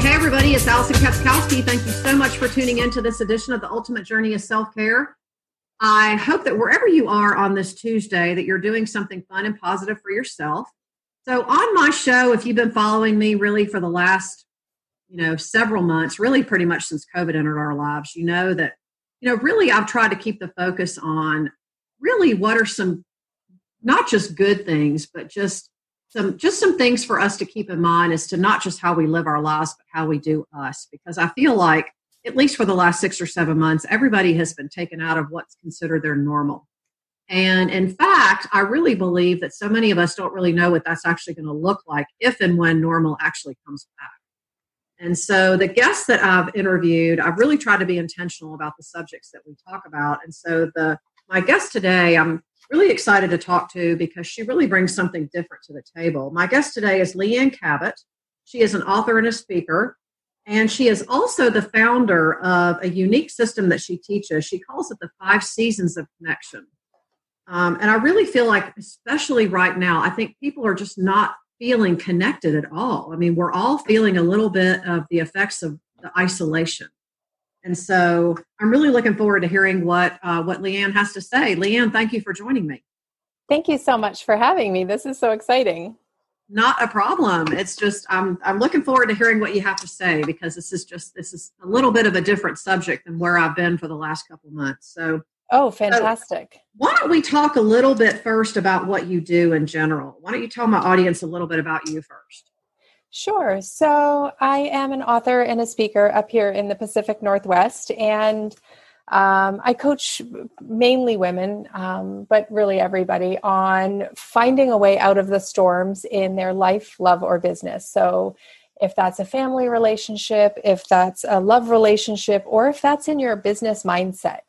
Hey, everybody, it's Alison Katschkowsky. Thank you so much for tuning in to this edition of The Ultimate Journey of Self-Care. I hope that wherever you are on this Tuesday, that you're doing something fun and positive for yourself. So on my show, if you've been following me really for the last, several months, really pretty much since COVID entered our lives, you know that, really I've tried to keep the focus on really what are some, not just good things, but just some things for us to keep in mind as to not just how we live our lives, but how we do us. Because I feel like, at least for the last 6 or 7 months, everybody has been taken out of what's considered their normal. And in fact, I really believe that so many of us don't really know what that's actually going to look like if and when normal actually comes back. And so the guests that I've interviewed, I've really tried to be intentional about the subjects that we talk about. And so my guest today, I'm really excited to talk to because she really brings something different to the table. My guest today is Leanne Kabot. She is an author and a speaker, and she is also the founder of a unique system that she teaches. She calls it the 5 Seasons of Connection. And I really feel like, especially right now, I think people are just not feeling connected at all. I mean, we're all feeling a little bit of the effects of the isolation. And so I'm really looking forward to hearing what Leanne has to say. Leanne, thank you for joining me. Thank you so much for having me. This is so exciting. Not a problem. It's just, I'm looking forward to hearing what you have to say, because this is a little bit of a different subject than where I've been for the last couple months. So. Oh, fantastic. So why don't we talk a little bit first about what you do in general? Why don't you tell my audience a little bit about you first? Sure. So I am an author and a speaker up here in the Pacific Northwest, and I coach mainly women, but really everybody, on finding a way out of the storms in their life, love, or business. So if that's a family relationship, if that's a love relationship, or if that's in your business mindset,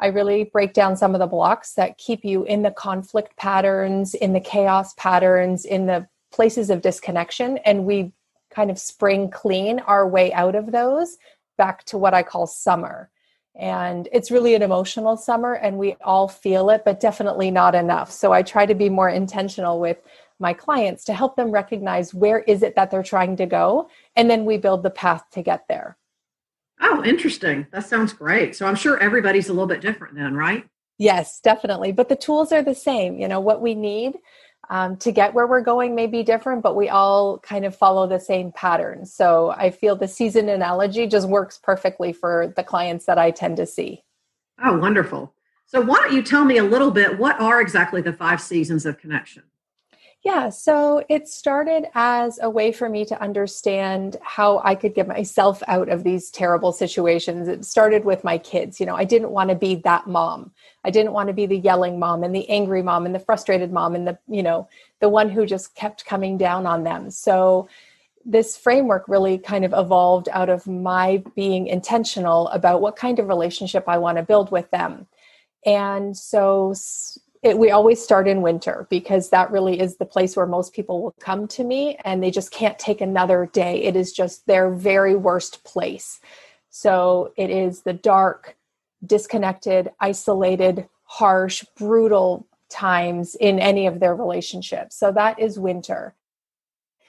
I really break down some of the blocks that keep you in the conflict patterns, in the chaos patterns, in the places of disconnection, and we kind of spring clean our way out of those back to what I call summer. And it's really an emotional summer, and we all feel it, but definitely not enough. So I try to be more intentional with my clients to help them recognize where is it that they're trying to go, and then we build the path to get there. Oh, interesting. That sounds great. So I'm sure everybody's a little bit different then, right? Yes, definitely. But the tools are the same. What we need to get where we're going may be different, but we all kind of follow the same pattern. So I feel the season analogy just works perfectly for the clients that I tend to see. Oh, wonderful. So why don't you tell me a little bit, what are exactly the 5 Seasons of Connection? Yeah, so it started as a way for me to understand how I could get myself out of these terrible situations. It started with my kids. I didn't want to be that mom. I didn't want to be the yelling mom and the angry mom and the frustrated mom and the one who just kept coming down on them. So this framework really kind of evolved out of my being intentional about what kind of relationship I want to build with them. And so we always start in winter, because that really is the place where most people will come to me, and they just can't take another day. It is just their very worst place. So it is the dark, disconnected, isolated, harsh, brutal times in any of their relationships. So that is winter.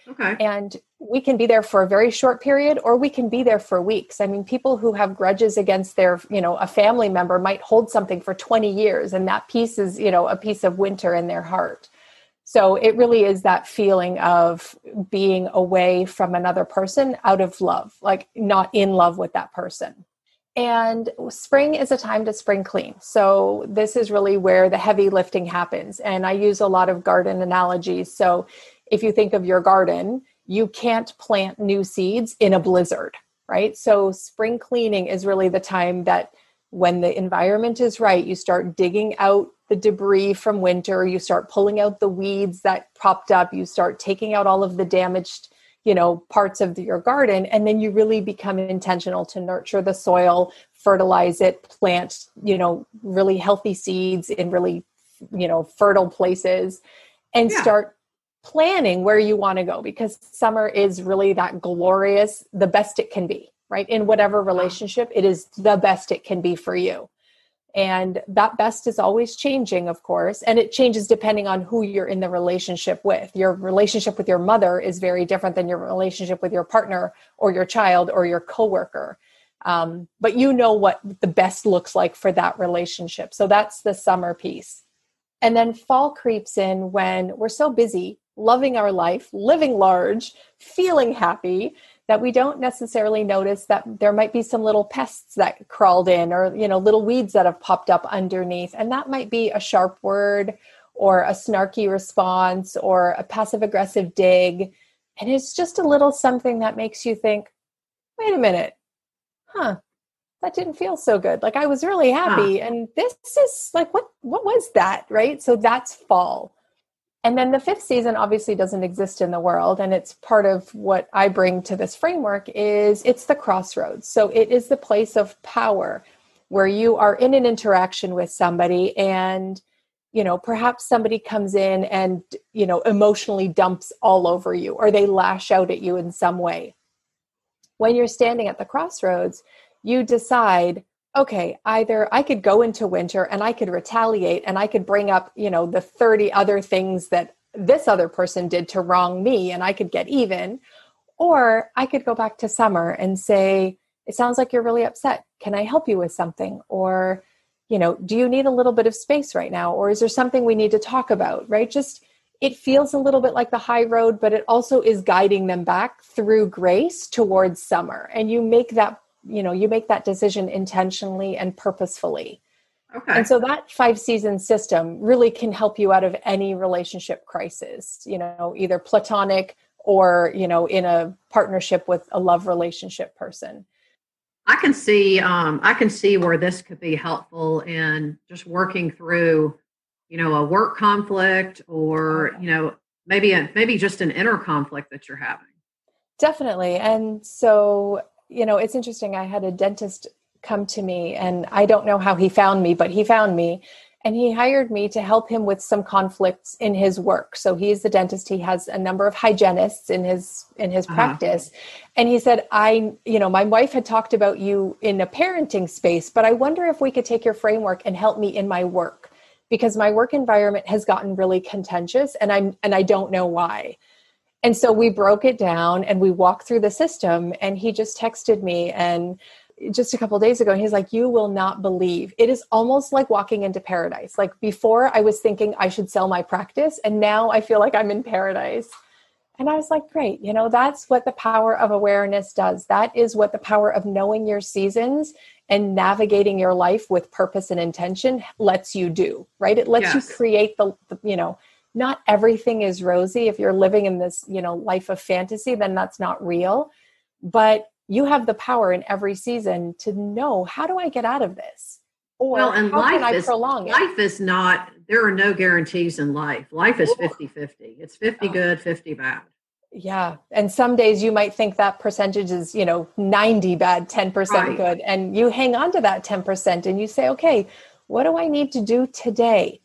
Okay. And we can be there for a very short period, or we can be there for weeks. I mean, people who have grudges against their, a family member might hold something for 20 years, and that piece is, a piece of winter in their heart. So it really is that feeling of being away from another person out of love, like not in love with that person. And spring is a time to spring clean. So this is really where the heavy lifting happens. And I use a lot of garden analogies. So if you think of your garden, you can't plant new seeds in a blizzard, right? So spring cleaning is really the time that when the environment is right, you start digging out the debris from winter, you start pulling out the weeds that propped up, you start taking out all of the damaged, parts of your garden, and then you really become intentional to nurture the soil, fertilize it, plant, really healthy seeds in really, fertile places, and start planning where you want to go, because summer is really that glorious, the best it can be, right? In whatever relationship, it is the best it can be for you. And that best is always changing, of course. And it changes depending on who you're in the relationship with. Your relationship with your mother is very different than your relationship with your partner or your child or your coworker. But you know what the best looks like for that relationship. So that's the summer piece. And then fall creeps in when we're so busy loving our life, living large, feeling happy, that we don't necessarily notice that there might be some little pests that crawled in, or, you know, little weeds that have popped up underneath. And that might be a sharp word or a snarky response or a passive aggressive dig. And it's just a little something that makes you think, wait a minute, that didn't feel so good. Like I was really happy. And this is like, what was that? Right? So that's fall. And then the fifth season obviously doesn't exist in the world. And it's part of what I bring to this framework is it's the crossroads. So it is the place of power where you are in an interaction with somebody and, you know, perhaps somebody comes in and, you know, emotionally dumps all over you, or they lash out at you in some way. When you're standing at the crossroads, you decide, okay, either I could go into winter and I could retaliate and I could bring up, you know, the 30 other things that this other person did to wrong me and I could get even, or I could go back to summer and say, it sounds like you're really upset. Can I help you with something? Or, you know, do you need a little bit of space right now? Or is there something we need to talk about, right? Just, it feels a little bit like the high road, but it also is guiding them back through grace towards summer. And you make that, you know, you make that decision intentionally and purposefully. Okay. And so that 5-season system really can help you out of any relationship crisis, you know, either platonic or, you know, in a partnership with a love relationship person. I can see where this could be helpful in just working through, you know, a work conflict or, you know, maybe just an inner conflict that you're having. Definitely. And so, you know, it's interesting. I had a dentist come to me, and I don't know how he found me, but he found me and he hired me to help him with some conflicts in his work. So he is the dentist. He has a number of hygienists in his practice. And he said, my wife had talked about you in a parenting space, but I wonder if we could take your framework and help me in my work, because my work environment has gotten really contentious and I don't know why. And so we broke it down and we walked through the system, and he just texted me and just a couple of days ago, and he's like, you will not believe. It is almost like walking into paradise. Like before I was thinking I should sell my practice, and now I feel like I'm in paradise. And I was like, great. You know, that's what the power of awareness does. That is what the power of knowing your seasons and navigating your life with purpose and intention lets you do, right? It lets you create the, you know, not everything is rosy. If you're living in this, you know, life of fantasy, then that's not real. But you have the power in every season to know, how do I get out of this? Or there are no guarantees in life. Life is 50-50. It's 50 good, 50 bad. Yeah. And some days you might think that percentage is, you know, 90 bad, 10% good. And you hang on to that 10% and you say, okay, what do I need to do today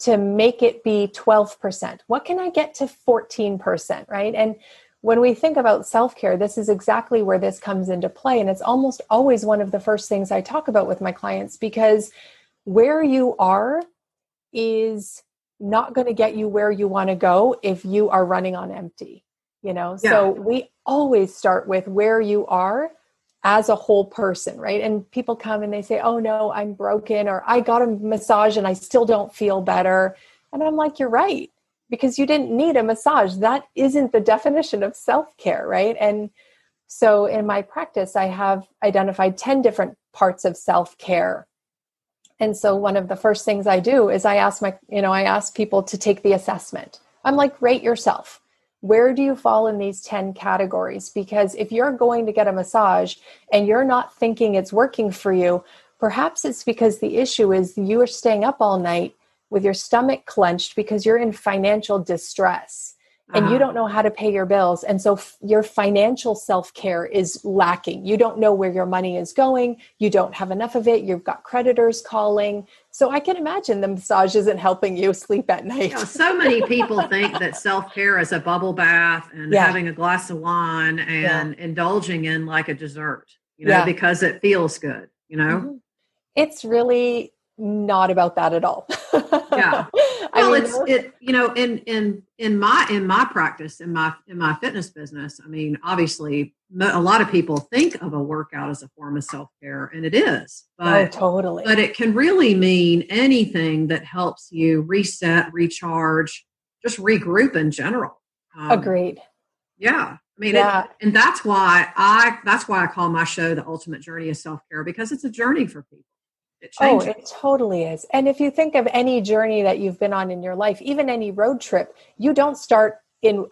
to make it be 12%? What can I get to 14%, right? And when we think about self-care, this is exactly where this comes into play. And it's almost always one of the first things I talk about with my clients, because where you are is not going to get you where you want to go if you are running on empty, you know? Yeah. So we always start with where you are as a whole person, right? And people come and they say, oh no, I'm broken, or I got a massage and I still don't feel better. And I'm like, you're right, because you didn't need a massage. That isn't the definition of self-care, right? And so in my practice, I have identified 10 different parts of self-care. And so one of the first things I do is I ask people to take the assessment. I'm like, rate yourself. Where do you fall in these 10 categories? Because if you're going to get a massage and you're not thinking it's working for you, perhaps it's because the issue is you are staying up all night with your stomach clenched because you're in financial distress and you don't know how to pay your bills. And so your financial self-care is lacking. You don't know where your money is going. You don't have enough of it. You've got creditors calling. So I can imagine the massage isn't helping you sleep at night. You know, so many people think that self-care is a bubble bath and having a glass of wine and indulging in like a dessert, you know, because it feels good, you know? Mm-hmm. It's really not about that at all. Yeah. Well, in my practice, in my fitness business, I mean, obviously a lot of people think of a workout as a form of self-care, and it is, but totally. But it can really mean anything that helps you reset, recharge, just regroup in general. Agreed. Yeah. I mean, yeah. And that's why I call my show The Ultimate Journey of Self-Care, because it's a journey for people. It changes. Oh, it totally is. And if you think of any journey that you've been on in your life, even any road trip, you don't start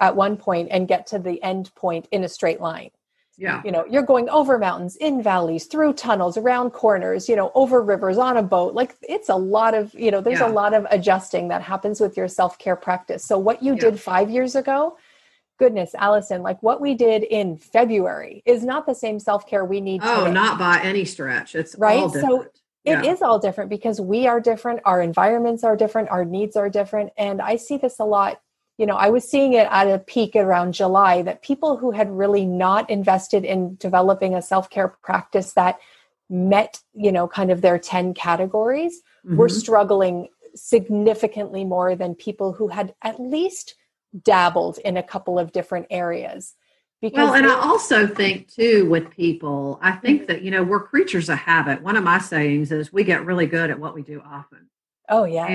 at one point and get to the end point in a straight line. Yeah. You know, you're going over mountains, in valleys, through tunnels, around corners, you know, over rivers, on a boat. Like, it's a lot of, you know, there's a lot of adjusting that happens with your self-care practice. So what you did 5 years ago, goodness, Alison, like what we did in February is not the same self-care we need today. Not by any stretch. It's right? all different. So it is all different because we are different. Our environments are different. Our needs are different. And I see this a lot. You know, I was seeing it at a peak around July that people who had really not invested in developing a self-care practice that met, you know, kind of their 10 categories were struggling significantly more than people who had at least dabbled in a couple of different areas. Because I also think too with people, I think that, you know, we're creatures of habit. One of my sayings is we get really good at what we do often. Oh, yeah.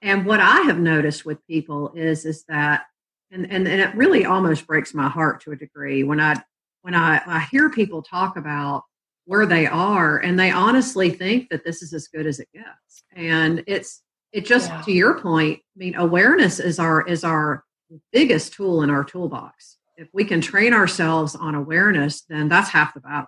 And what I have noticed with people is that, and it really almost breaks my heart to a degree when I hear people talk about where they are, and they honestly think that this is as good as it gets. And it's just to your point, I mean, awareness is our biggest tool in our toolbox. If we can train ourselves on awareness, then that's half the battle.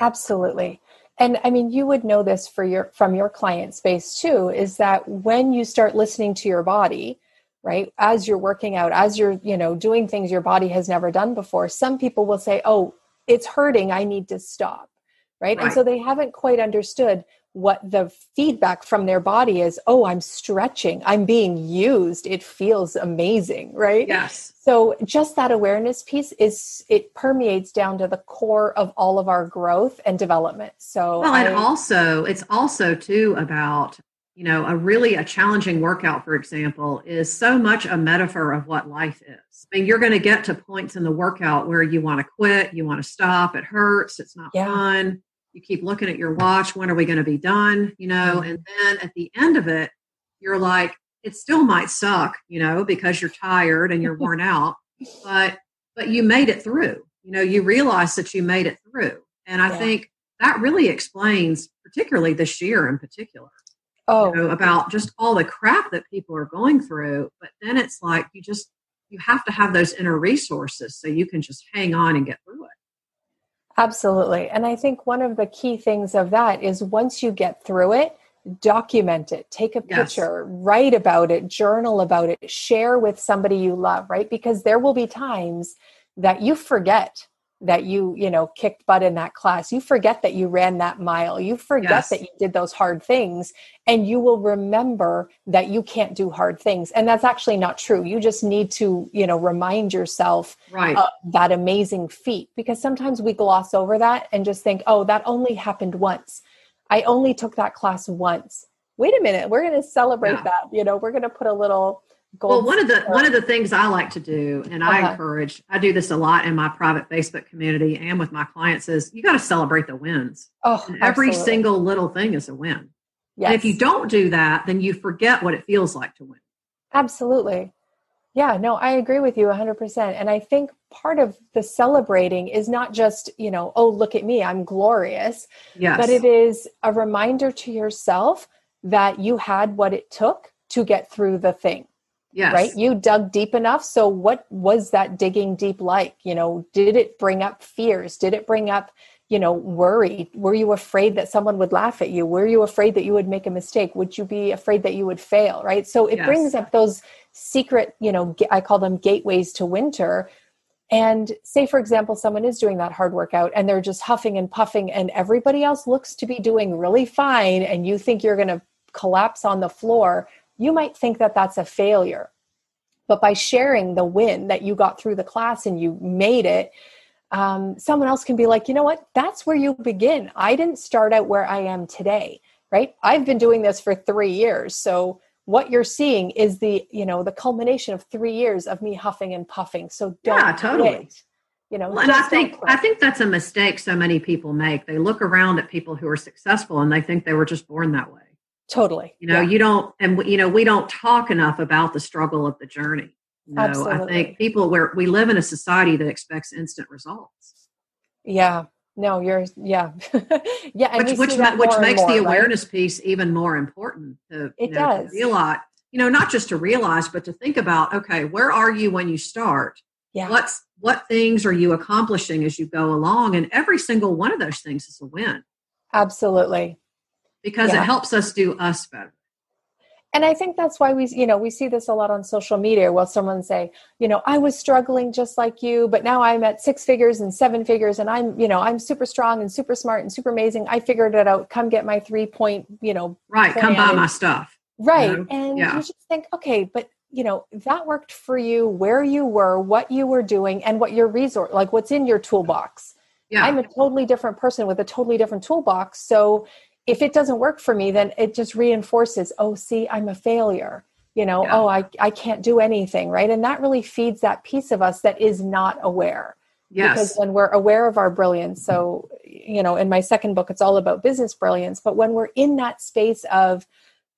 Absolutely. And I mean, you would know this from your client space too, is that when you start listening to your body, right, as you're working out, as you're, you know, doing things your body has never done before, some people will say, oh, it's hurting, I need to stop, right? And so they haven't quite understood what the feedback from their body is. Oh, I'm stretching, I'm being used, it feels amazing, right? Yes. So just that awareness piece it permeates down to the core of all of our growth and development. So it's also too about, you know, a challenging workout, for example, is so much a metaphor of what life is. I mean, you're going to get to points in the workout where you want to quit, you want to stop, it hurts, it's not fun. You keep looking at your watch. When are we going to be done? You know, and then at the end of it, you're like, it still might suck, you know, because you're tired and you're worn out, but you made it through, you know, you realize that you made it through. And I think that really explains, particularly this year in particular, you know, about just all the crap that people are going through. But then it's like, you have to have those inner resources so you can just hang on and get through it. Absolutely. And I think one of the key things of that is once you get through it, document it, take a picture, write about it, journal about it, share with somebody you love, right? Because there will be times that you forget that you know, kicked butt in that class. You forget that you ran that mile. You forget that you did those hard things, and you will remember that you can't do hard things. And that's actually not true. You just need to, you know, remind yourself of that amazing feat, because sometimes we gloss over that and just think, oh, that only happened once. I only took that class once. Wait a minute. We're going to celebrate that. You know, we're going to put a little gold. Well, one of the things I like to do, and I do this a lot in my private Facebook community and with my clients, is you got to celebrate the wins. Oh, and every single little thing is a win. Yes. And if you don't do that, then you forget what it feels like to win. Absolutely. Yeah, no, I agree with you 100%. And I think part of the celebrating is not just, you know, oh, look at me, I'm glorious, but it is a reminder to yourself that you had what it took to get through the thing. Yes. Right? You dug deep enough. So what was that digging deep like? You know, did it bring up fears? Did it bring up, you know, worry? Were you afraid that someone would laugh at you? Were you afraid that you would make a mistake? Would you be afraid that you would fail? Right? So it brings up those secret, you know, I call them gateways to winter. And say, for example, someone is doing that hard workout and they're just huffing and puffing and everybody else looks to be doing really fine. And you think you're going to collapse on the floor. You might think that that's a failure, but by sharing the win that you got through the class and you made it, someone else can be like, you know what, that's where you begin. I didn't start out where I am today. right? I've been doing this for 3 years. So what you're seeing is the culmination of 3 years of me huffing and puffing. So don't wait. And I think that's a mistake so many people make. They look around at people who are successful and they think they were just born that way. Totally. We don't talk enough about the struggle of the journey. Absolutely. I think people we live in a society that expects instant results. Yeah. No, yeah. Which makes the awareness piece even more important to realize, not just to realize, but to think about, okay, where are you when you start? Yeah. What things are you accomplishing as you go along? And every single one of those things is a win. Absolutely. Because it helps us do us better. And I think that's why we see this a lot on social media. Well, someone say, I was struggling just like you, but now I'm at 6 figures and 7 figures and I'm super strong and super smart and super amazing. I figured it out. Come get my 3-point, Right. Plan. Come buy my stuff. Right. And you just think, okay, but that worked for you, where you were, what you were doing and what your resource, like what's in your toolbox. Yeah. I'm a totally different person with a totally different toolbox. So if it doesn't work for me, then it just reinforces, oh, see, I'm a failure, I can't do anything, right? And that really feeds that piece of us that is not aware. Yes. Because when we're aware of our brilliance, so, in my second book, it's all about business brilliance, but when we're in that space of,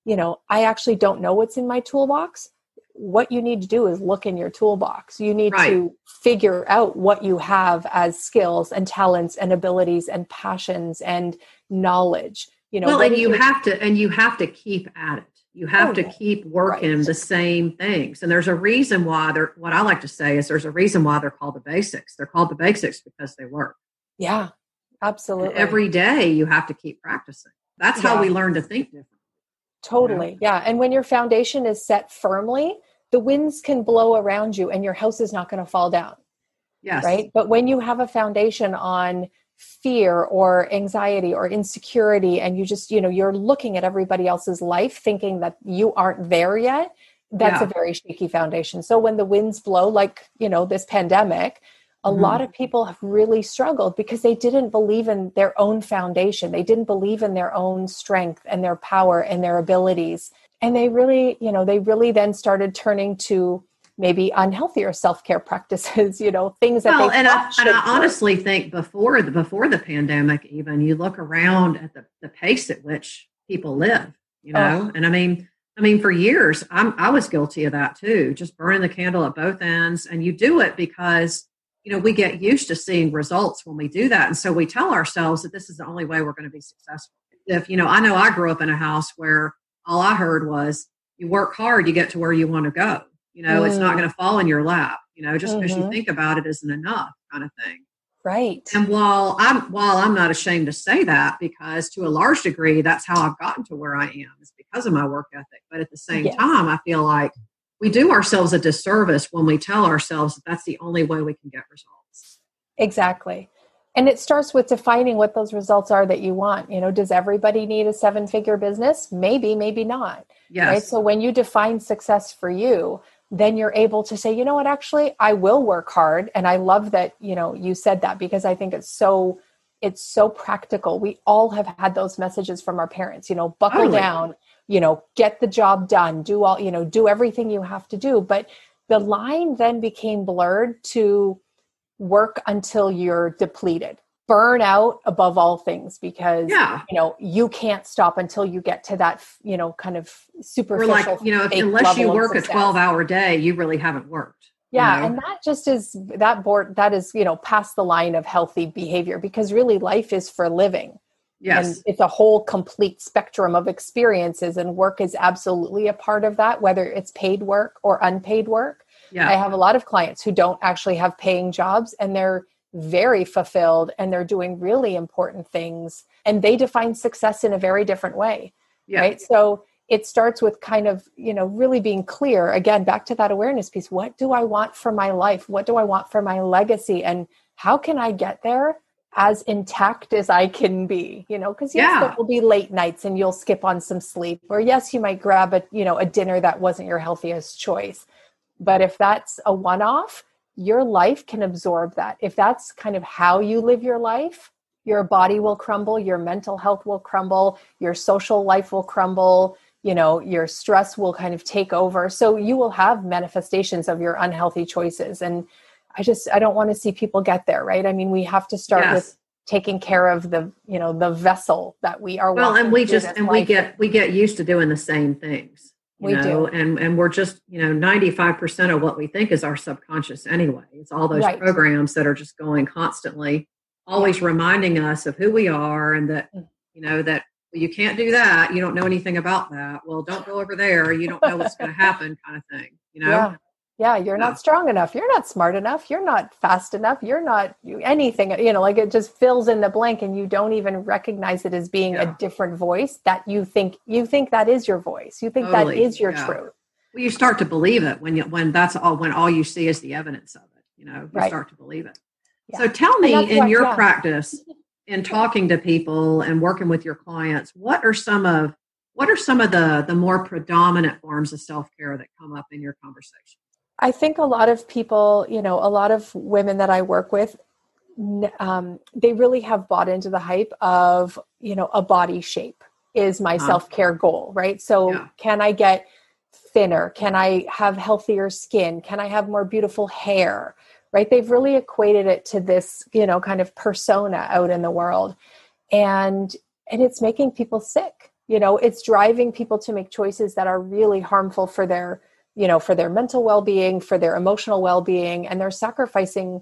I actually don't know what's in my toolbox, what you need to do is look in your toolbox. You need to figure out what you have as skills and talents and abilities and passions and knowledge. You have to keep at it. You have to keep working the same things. And there's a reason why what I like to say is there's a reason why they're called the basics. They're called the basics because they work. Yeah, absolutely. And every day you have to keep practicing. That's how we learn to think differently. Totally. Yeah. And when your foundation is set firmly, the winds can blow around you and your house is not going to fall down. Yes. Right. But when you have a foundation on fear or anxiety or insecurity, and you just, you're looking at everybody else's life thinking that you aren't there yet, that's a very shaky foundation. So when the winds blow, like, this pandemic, a lot of people have really struggled because they didn't believe in their own foundation. They didn't believe in their own strength and their power and their abilities. And they really, they then started turning to maybe unhealthier self-care practices, things that they thought should work. And I honestly think before the pandemic, even you look around at the pace at which people live, and I mean, for years, I was guilty of that too, just burning the candle at both ends. And you do it because, we get used to seeing results when we do that. And so we tell ourselves that this is the only way we're going to be successful. If, I grew up in a house where all I heard was you work hard, you get to where you want to go. It's not going to fall in your lap, just because you think about it isn't enough kind of thing. Right. And while I'm not ashamed to say that, because to a large degree, that's how I've gotten to where I am is because of my work ethic. But at the same time, I feel like we do ourselves a disservice when we tell ourselves that that's the only way we can get results. Exactly. And it starts with defining what those results are that you want. Does everybody need a 7-figure business? Maybe, maybe not. Yes. Right? So when you define success for you, then you're able to say, you know what, actually, I will work hard. And I love that, you said that because I think it's so practical. We all have had those messages from our parents, buckle down, get the job done, do everything you have to do. But the line then became blurred to work until you're depleted, burn out above all things, because, you can't stop until you get to that, kind of superficial. Or like, unless you work a 12-hour day, you really haven't worked. Yeah. And that just is that is, past the line of healthy behavior, because really life is for living. Yes. And it's a whole complete spectrum of experiences, and work is absolutely a part of that, whether it's paid work or unpaid work. Yeah. I have a lot of clients who don't actually have paying jobs, and they're very fulfilled and they're doing really important things, and they define success in a very different way. Yeah. Right. So it starts with kind of, really being clear, again, back to that awareness piece. What do I want for my life? What do I want for my legacy? And how can I get there as intact as I can be, because there will be late nights and you'll skip on some sleep, or yes, you might grab a, a dinner that wasn't your healthiest choice. But if that's a one-off, your life can absorb that. If that's kind of how you live your life, your body will crumble, your mental health will crumble, your social life will crumble, you know, your stress will kind of take over. So you will have manifestations of your unhealthy choices. And I don't want to see people get there, right? I mean, we have to start with taking care of the, you know, the vessel that we are. Well, and we get used to doing the same things. We do. And we're just, you know, 95% of what we think is our subconscious anyway. It's all those programs that are just going constantly, always reminding us of who we are and that, you know, that you can't do that. You don't know anything about that. Well, don't go over there. You don't know what's going to happen kind of thing, you know? Yeah. Yeah, you're not strong enough. You're not smart enough. You're not fast enough. You're not anything, you know, like it just fills in the blank and you don't even recognize it as being a different voice that you think that is your voice. You think that is your truth. Well, you start to believe it when all you see is the evidence of it, you know, you start to believe it. Yeah. So tell me in your practice, in talking to people and working with your clients, what are some of the more predominant forms of self-care that come up in your conversation? I think a lot of people, you know, a lot of women that I work with, they really have bought into the hype of, you know, a body shape is my self-care goal, right? So can I get thinner? Can I have healthier skin? Can I have more beautiful hair, right? They've really equated it to this, you know, kind of persona out in the world. And it's making people sick, you know, it's driving people to make choices that are really harmful for their, you know, for their mental well-being, for their emotional well-being, and they're sacrificing,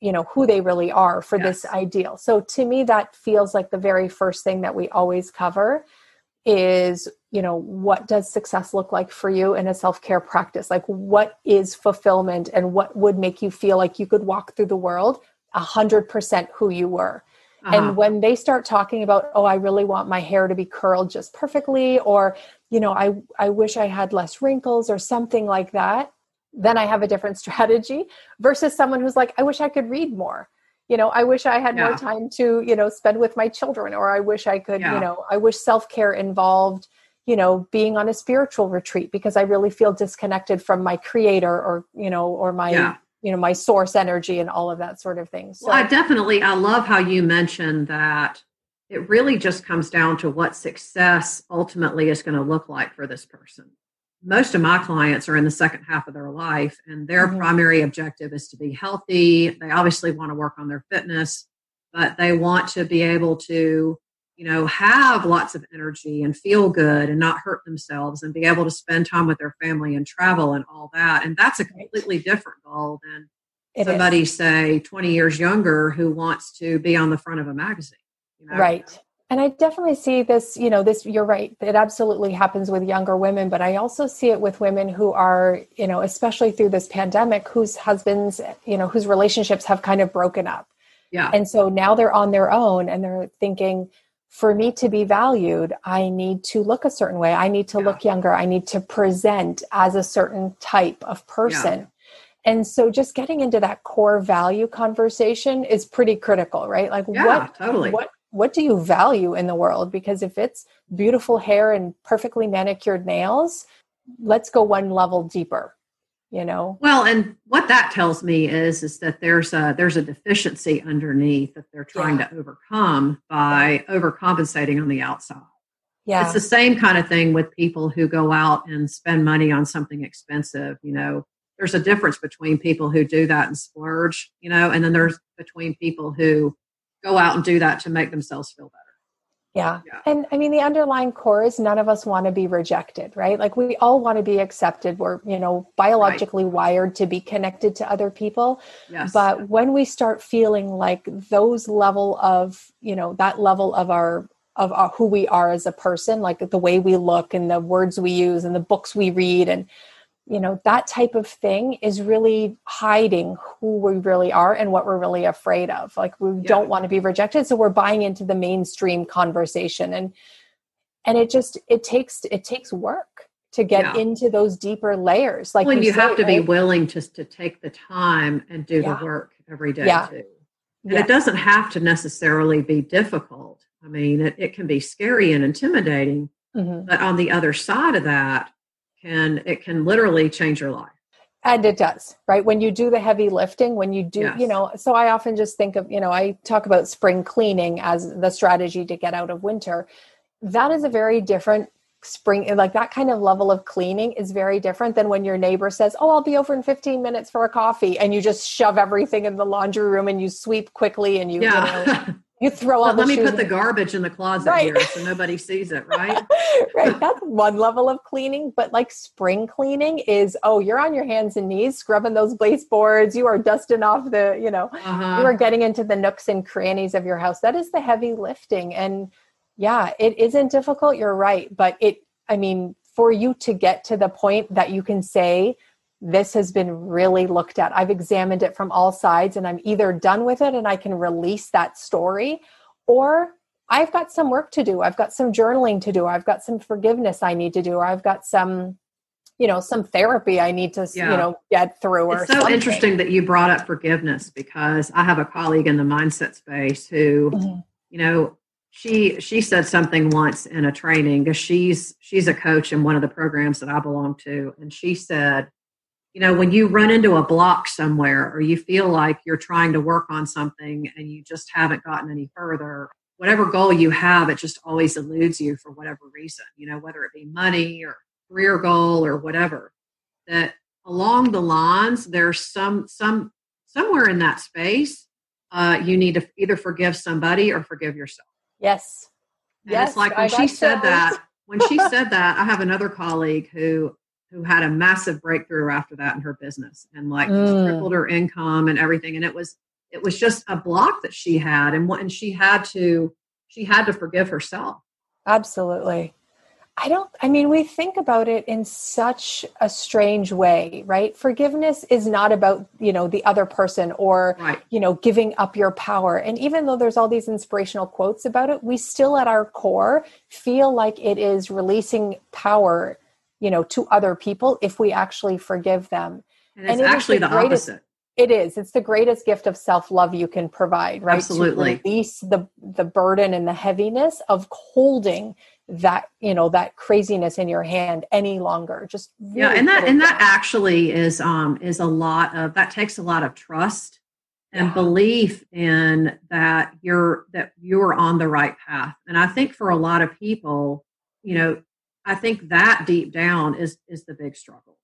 you know, who they really are for this ideal. So to me, that feels like the very first thing that we always cover is, you know, what does success look like for you in a self-care practice? Like what is fulfillment and what would make you feel like you could walk through the world 100% who you were? And when they start talking about, oh, I really want my hair to be curled just perfectly, or, you know, I wish I had less wrinkles or something like that, then I have a different strategy versus someone who's like, I wish I could read more. You know, I wish I had more time to, you know, spend with my children, or I wish I could, you know, I wish self-care involved, you know, being on a spiritual retreat because I really feel disconnected from my creator or my source energy and all of that sort of thing. So, well, I love how you mentioned that it really just comes down to what success ultimately is going to look like for this person. Most of my clients are in the second half of their life and their primary objective is to be healthy. They obviously want to work on their fitness, but they want to be able to, you know, have lots of energy and feel good and not hurt themselves and be able to spend time with their family and travel and all that. And that's a completely different goal than somebody, say, 20 years younger who wants to be on the front of a magazine. You know? Right. And I definitely see this, you know, you're right. It absolutely happens with younger women, but I also see it with women who are, you know, especially through this pandemic, whose husbands, you know, whose relationships have kind of broken up. Yeah. And so now they're on their own and they're thinking, for me to be valued, I need to look a certain way. I need to look younger. I need to present as a certain type of person. Yeah. And so just getting into that core value conversation is pretty critical, right? Like what do you value in the world? Because if it's beautiful hair and perfectly manicured nails, let's go one level deeper, you know? Well, and what that tells me is that there's a deficiency underneath that they're trying to overcome by overcompensating on the outside. Yeah. It's the same kind of thing with people who go out and spend money on something expensive. You know, there's a difference between people who do that and splurge, you know, and then there's between people who go out and do that to make themselves feel better. Yeah. And I mean, the underlying core is none of us want to be rejected, right? Like we all want to be accepted. We're, you know, biologically wired to be connected to other people. Yes. But when we start feeling like those level of, you know, that level of our, who we are as a person, like the way we look and the words we use and the books we read and, you know, that type of thing is really hiding who we really are and what we're really afraid of. Like we don't want to be rejected. So we're buying into the mainstream conversation and it takes work to get into those deeper layers. Like when you have to be willing to take the time and do the work every day too. And it doesn't have to necessarily be difficult. I mean, it can be scary and intimidating, but on the other side of that, and it can literally change your life. And it does, right? When you do the heavy lifting, when you do, yes. you know, so I often just think of, you know, I talk about spring cleaning as the strategy to get out of winter. That is a very different spring, like that kind of level of cleaning is very different than when your neighbor says, oh, I'll be over in 15 minutes for a coffee. And you just shove everything in the laundry room and you sweep quickly and you, you know, you throw all the shoes. Let me put the garbage in the closet here so nobody sees it, right? Right. That's one level of cleaning. But like spring cleaning is, oh, you're on your hands and knees scrubbing those baseboards. You are dusting off the, you know, you are getting into the nooks and crannies of your house. That is the heavy lifting. And yeah, it isn't difficult. You're right. But it, I mean, for you to get to the point that you can say, this has been really looked at. I've examined it from all sides and I'm either done with it and I can release that story, or I've got some work to do. I've got some journaling to do. I've got some forgiveness I need to do, or I've got some, you know, some therapy I need to, you know, get through. It's so interesting that you brought up forgiveness, because I have a colleague in the mindset space who, you know, she said something once in a training, because she's a coach in one of the programs that I belong to. And she said, you know, when you run into a block somewhere, or you feel like you're trying to work on something and you just haven't gotten any further, whatever goal you have, it just always eludes you for whatever reason, you know, whether it be money or career goal or whatever, that along the lines, there's somewhere in that space, you need to either forgive somebody or forgive yourself. Yes. And yes, it's like when she said that, when she said that, I have another colleague who had a massive breakthrough after that in her business, and like tripled her income and everything. And it was just a block that she had, and she had to forgive herself. Absolutely. We think about it in such a strange way, right? Forgiveness is not about, you know, the other person or, you know, giving up your power. And even though there's all these inspirational quotes about it, we still at our core feel like it is releasing power, you know, to other people if we actually forgive them. And it's actually the opposite. It is. It's the greatest gift of self-love you can provide, right? Absolutely. To release the burden and the heaviness of holding that, you know, that craziness in your hand any longer. Just really and that actually is a lot of, that takes a lot of trust and belief in that you're on the right path. And I think for a lot of people, you know, I think that deep down is the big struggle.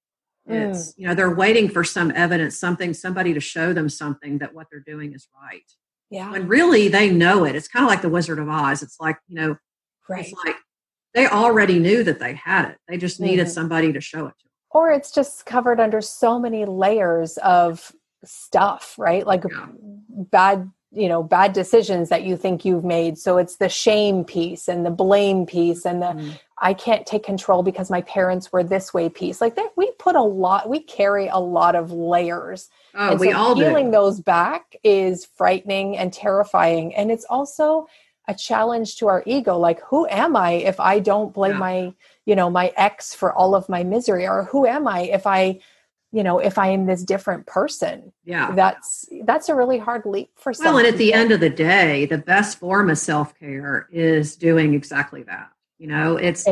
It's, you know, they're waiting for some evidence, somebody to show them something, that what they're doing is right. Yeah. When really they know it. It's kind of like the Wizard of Oz. It's like, you know, it's like they already knew that they had it. They just needed somebody to show it to them. Or it's just covered under so many layers of stuff, right? Like bad decisions that you think you've made. So it's the shame piece and the blame piece and the I can't take control because my parents were this way piece. Like that, we carry a lot of layers. Oh, and we all do. Peeling those back is frightening and terrifying. And it's also a challenge to our ego. Like, who am I if I don't blame my, you know, my ex for all of my misery? Or who am I if I am this different person? Yeah. That's a really hard leap for some people. Well, and at the end of the day, the best form of self-care is doing exactly that. You know, it's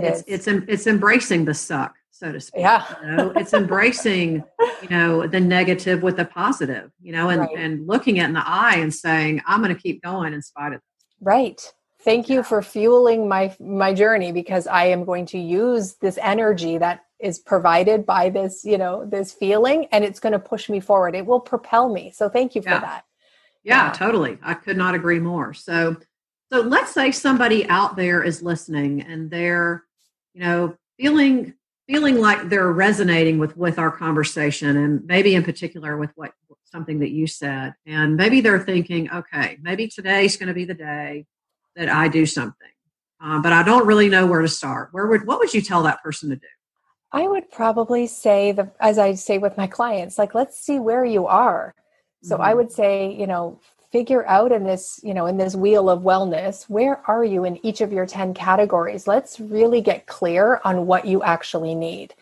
embracing the suck, so to speak. Yeah. You know? It's embracing, you know, the negative with the positive, you know, and looking it in the eye and saying, I'm going to keep going in spite of this. Right. Thank you for fueling my journey, because I am going to use this energy that is provided by this, you know, this feeling, and it's going to push me forward. It will propel me. So thank you for that. Yeah, totally. I could not agree more. So let's say somebody out there is listening and they're, you know, feeling like they're resonating with our conversation, and maybe in particular with something that you said, and maybe they're thinking, okay, maybe today's going to be the day that I do something, but I don't really know where to start. What would you tell that person to do? I would probably say, as I say with my clients, like, let's see where you are. So I would say, you know, figure out in this wheel of wellness, where are you in each of your 10 categories? Let's really get clear on what you actually need,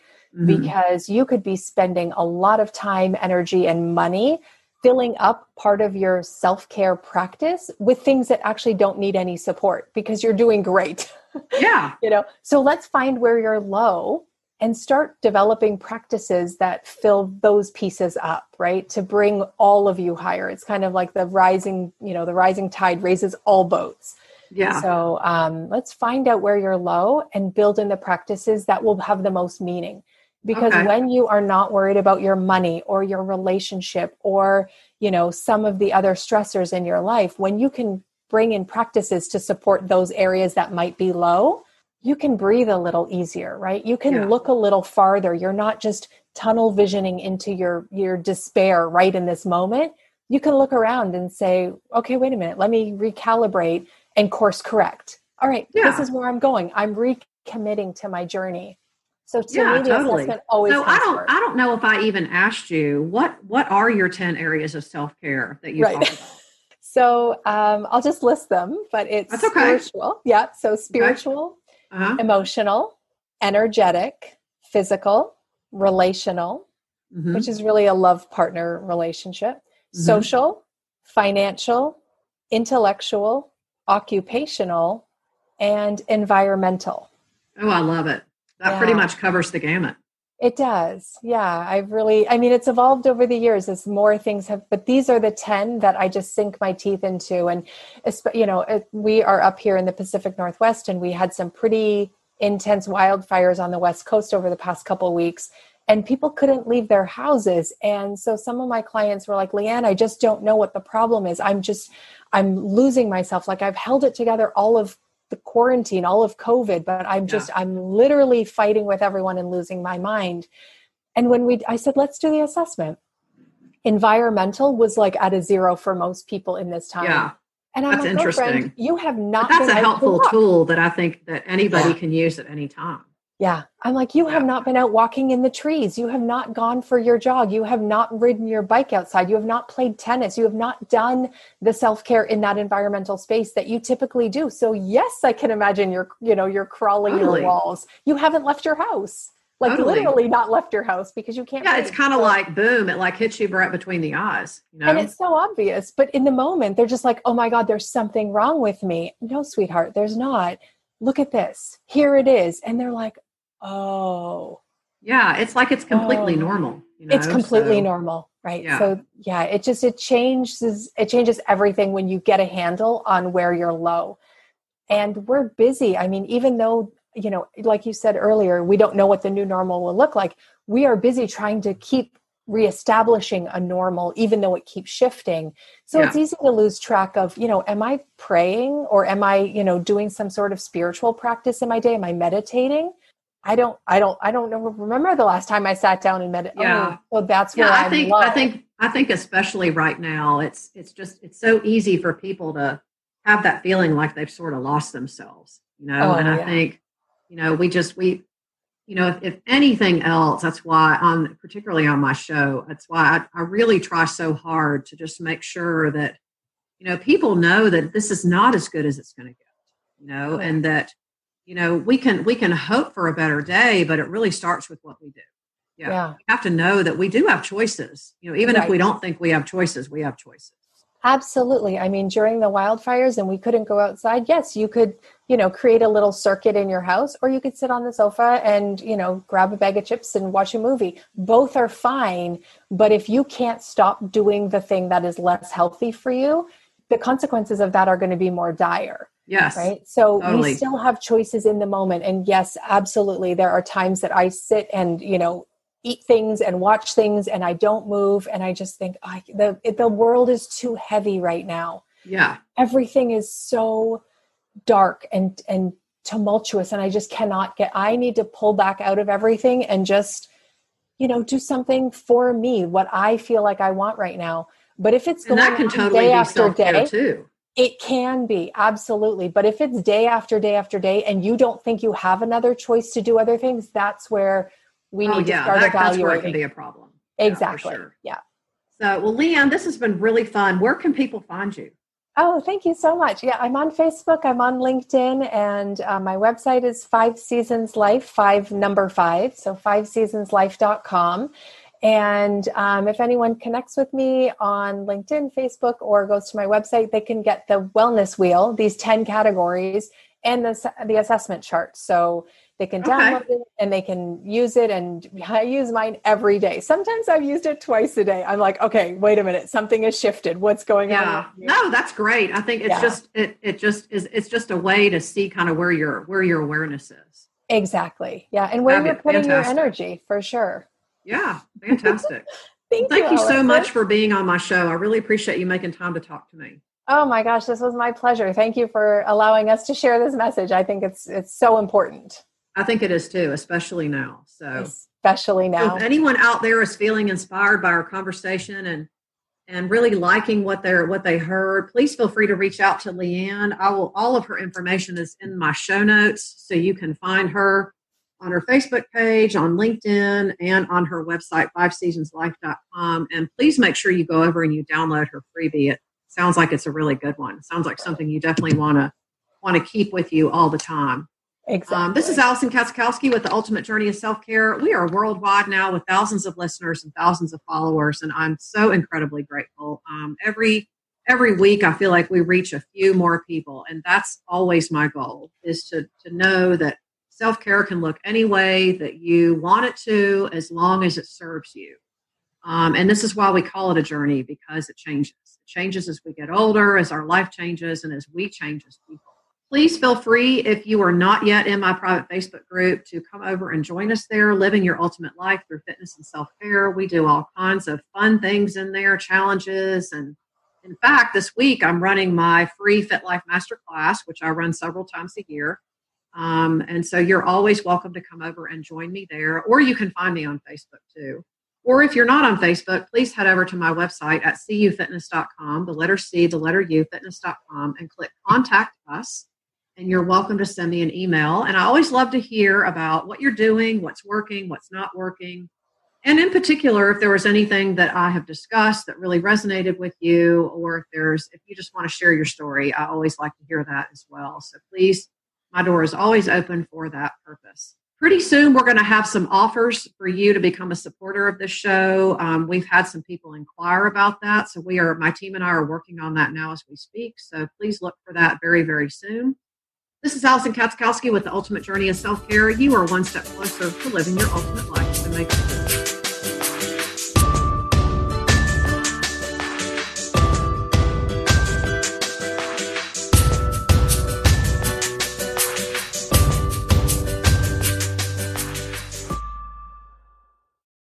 because you could be spending a lot of time, energy, and money filling up part of your self-care practice with things that actually don't need any support, because you're doing great. Yeah. You know, so let's find where you're low. and start developing practices that fill those pieces up, right? To bring all of you higher. It's kind of like the rising, you know, the rising tide raises all boats. Yeah. So let's find out where you're low and build in the practices that will have the most meaning. Because when you are not worried about your money or your relationship or, you know, some of the other stressors in your life, when you can bring in practices to support those areas that might be low, you can breathe a little easier, right? You can look a little farther. You're not just tunnel visioning into your despair right in this moment. You can look around and say, okay, wait a minute, let me recalibrate and course correct. All right, this is where I'm going. I'm recommitting to my journey. So to me, the assessment always comes first. I don't know if I even asked you, what are your 10 areas of self-care that you talk about? So I'll just list them, but it's spiritual. Yeah, so spiritual, emotional, energetic, physical, relational, which is really a love partner relationship, social, financial, intellectual, occupational, and environmental. Oh, I love it. That pretty much covers the gamut. It does. Yeah. It's evolved over the years as more things but these are the 10 that I just sink my teeth into. And, you know, we are up here in the Pacific Northwest and we had some pretty intense wildfires on the West Coast over the past couple of weeks and people couldn't leave their houses. And so some of my clients were like, Leanne, I just don't know what the problem is. I'm losing myself. Like I've held it together all of the quarantine, all of COVID, but I'm literally fighting with everyone and losing my mind. And I said, let's do the assessment. Environmental was like at a zero for most people in this time. Yeah. And I'm like, no, friend, you have not been out. That's a helpful tool that I think that anybody can use at any time. Yeah. I'm like, you have not been out walking in the trees. You have not gone for your jog. You have not ridden your bike outside. You have not played tennis. You have not done the self-care in that environmental space that you typically do. So yes, I can imagine you're crawling your walls. You haven't left your house, literally not left your house because you can't. Yeah. It's kind of like, boom, it like hits you right between the eyes. You know? And it's so obvious, but in the moment they're just like, oh my God, there's something wrong with me. No, sweetheart, there's not. Look at this. Here it is. And they're like, oh, yeah. It's like, it's completely normal. You know? It's completely normal. Right. Yeah. So yeah, it changes everything when you get a handle on where you're low. And we're busy. I mean, even though, you know, like you said earlier, we don't know what the new normal will look like. We are busy trying to keep reestablishing a normal, even though it keeps shifting. So it's easy to lose track of, you know, am I praying or am I, you know, doing some sort of spiritual practice in my day? Am I meditating? I don't know. Remember the last time I sat down and meditated. Yeah. Oh, so that's where I think especially right now, it's so easy for people to have that feeling like they've sort of lost themselves, you know? I think, you know, if anything else, that's why particularly on my show, that's why I really try so hard to just make sure that, you know, people know that this is not as good as it's going to get, you know, and that, you know, we can hope for a better day, but it really starts with what we do. Yeah. We have to know that we do have choices. You know, even if we don't think we have choices, we have choices. Absolutely. I mean, during the wildfires and we couldn't go outside. Yes, you could, you know, create a little circuit in your house, or you could sit on the sofa and, you know, grab a bag of chips and watch a movie. Both are fine. But if you can't stop doing the thing that is less healthy for you, the consequences of that are going to be more dire. Yes. Right. So we still have choices in the moment. And yes, absolutely. There are times that I sit and, you know, eat things and watch things and I don't move. And I just think the world is too heavy right now. Yeah. Everything is so dark and tumultuous. And I just I need to pull back out of everything and just, you know, do something for me, what I feel like I want right now. But if it's going on day after day too. It can be, absolutely. But if it's day after day after day and you don't think you have another choice to do other things, that's where we need to start evaluating. That's where it can be a problem. Exactly. Yeah, for sure. Yeah. So, well, Leanne, this has been really fun. Where can people find you? Oh, thank you so much. Yeah, I'm on Facebook. I'm on LinkedIn. And my website is 5seasonslife, 5 5. So 5seasonslife.com. And if anyone connects with me on LinkedIn, Facebook, or goes to my website, they can get the wellness wheel, these 10 categories, and the assessment chart. So They can download it and they can use it. And I use mine every day. Sometimes I've used it twice a day. I'm like, okay, wait a minute. Something has shifted. What's going on? Yeah. No, that's great. I think it's just, it's just a way to see kind of where your awareness is. Exactly. Yeah. And where you're putting your energy for sure. Yeah. Fantastic. Thank you so much for being on my show. I really appreciate you making time to talk to me. Oh my gosh. This was my pleasure. Thank you for allowing us to share this message. I think it's so important. I think it is too, especially now. So if anyone out there is feeling inspired by our conversation and really liking what they heard, please feel free to reach out to Leanne. All of her information is in my show notes. So you can find her on her Facebook page, on LinkedIn, and on her website, 5seasonslife.com. And please make sure you go over and you download her freebie. It sounds like it's a really good one. It sounds like something you definitely want to keep with you all the time. Exactly. This is Alison Katschkowsky with The Ultimate Journey of Self-Care. We are worldwide now with thousands of listeners and thousands of followers, and I'm so incredibly grateful. Every week, I feel like we reach a few more people, and that's always my goal, is to know that self-care can look any way that you want it to, as long as it serves you. And this is why we call it a journey, because it changes. It changes as we get older, as our life changes, and as we change as people. Please feel free, if you are not yet in my private Facebook group, to come over and join us there, Living Your Ultimate Life Through Fitness and Self-Care. We do all kinds of fun things in there, challenges. And in fact, this week I'm running my free FitLife Masterclass, which I run several times a year. And so you're always welcome to come over and join me there, or you can find me on Facebook too. Or if you're not on Facebook, please head over to my website at cufitness.com, the letter C, the letter U, fitness.com, and click Contact Us. And you're welcome to send me an email. And I always love to hear about what you're doing, what's working, what's not working. And in particular, if there was anything that I have discussed that really resonated with you, or if you just want to share your story, I always like to hear that as well. So please, my door is always open for that purpose. Pretty soon, we're going to have some offers for you to become a supporter of this show. We've had some people inquire about that. So my team and I are working on that now as we speak. So please look for that very, very soon. This is Alison Katschkowsky with The Ultimate Journey of Self-Care. You are one step closer to living your ultimate life. So make it